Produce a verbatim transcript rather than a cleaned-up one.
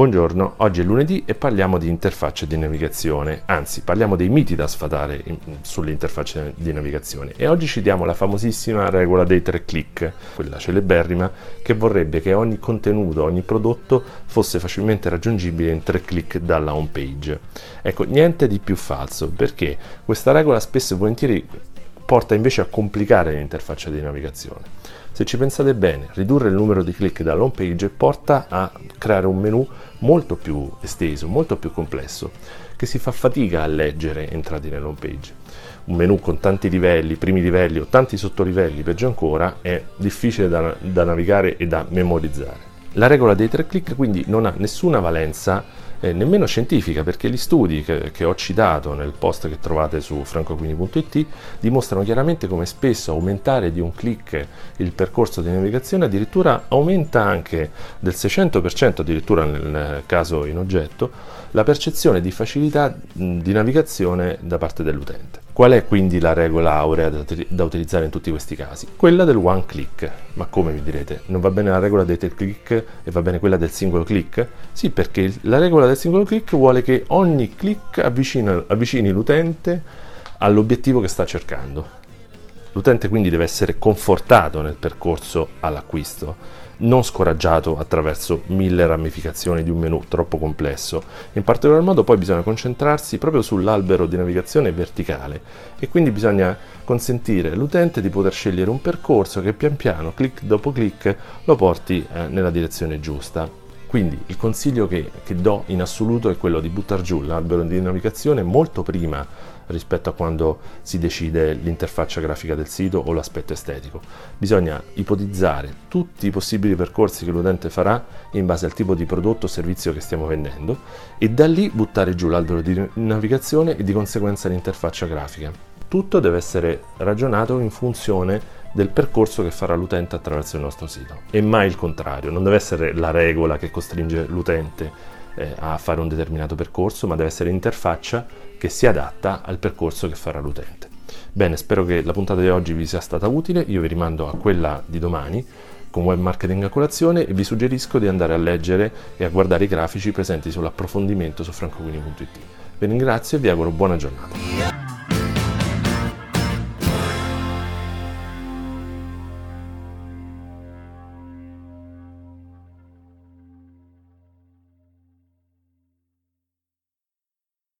Buongiorno, oggi è lunedì e parliamo di interfacce di navigazione, anzi parliamo dei miti da sfatare in, sulle interfacce di navigazione, e oggi ci diamo la famosissima regola dei tre click, quella celeberrima che vorrebbe che ogni contenuto, ogni prodotto fosse facilmente raggiungibile in tre click dalla home page. Ecco, niente di più falso, perché questa regola spesso e volentieri porta invece a complicare l'interfaccia di navigazione. Se ci pensate bene, ridurre il numero di click dalla home page porta a creare un menu molto più esteso, molto più complesso, che si fa fatica a leggere entrati nell'home page. Un menu con tanti livelli, primi livelli o tanti sottolivelli, peggio ancora, è difficile da, da navigare e da memorizzare. La regola dei tre click quindi non ha nessuna valenza eh, nemmeno scientifica, perché gli studi che, che ho citato nel post che trovate su francoquini punto it dimostrano chiaramente come spesso aumentare di un click il percorso di navigazione addirittura aumenta anche del seicento per cento, addirittura nel caso in oggetto, la percezione di facilità di navigazione da parte dell'utente. Qual è quindi la regola aurea da, da utilizzare in tutti questi casi? Quella del one click. Ma come, vi direte, non va bene la regola dei tre click e va bene quella del singolo click? Sì, perché la regola del singolo click vuole che ogni click avvicina, avvicini l'utente all'obiettivo che sta cercando. L'utente quindi deve essere confortato nel percorso all'acquisto, non scoraggiato attraverso mille ramificazioni di un menu troppo complesso. In particolar modo poi bisogna concentrarsi proprio sull'albero di navigazione verticale, e quindi bisogna consentire all'utente di poter scegliere un percorso che pian piano, click dopo click, lo porti eh, nella direzione giusta. Quindi il consiglio che, che do in assoluto è quello di buttare giù l'albero di navigazione molto prima rispetto a quando si decide l'interfaccia grafica del sito o l'aspetto estetico. Bisogna ipotizzare tutti i possibili percorsi che l'utente farà in base al tipo di prodotto o servizio che stiamo vendendo, e da lì buttare giù l'albero di navigazione e di conseguenza l'interfaccia grafica. Tutto deve essere ragionato in funzione del percorso che farà l'utente attraverso il nostro sito, e mai il contrario. Non deve essere la regola che costringe l'utente eh, a fare un determinato percorso, ma deve essere l'interfaccia che si adatta al percorso che farà l'utente. Bene, spero che la puntata di oggi vi sia stata utile. Io vi rimando a quella di domani con Web Marketing a Colazione, e vi suggerisco di andare a leggere e a guardare i grafici presenti sull'approfondimento su francoquini punto it. Vi ringrazio e vi auguro buona giornata.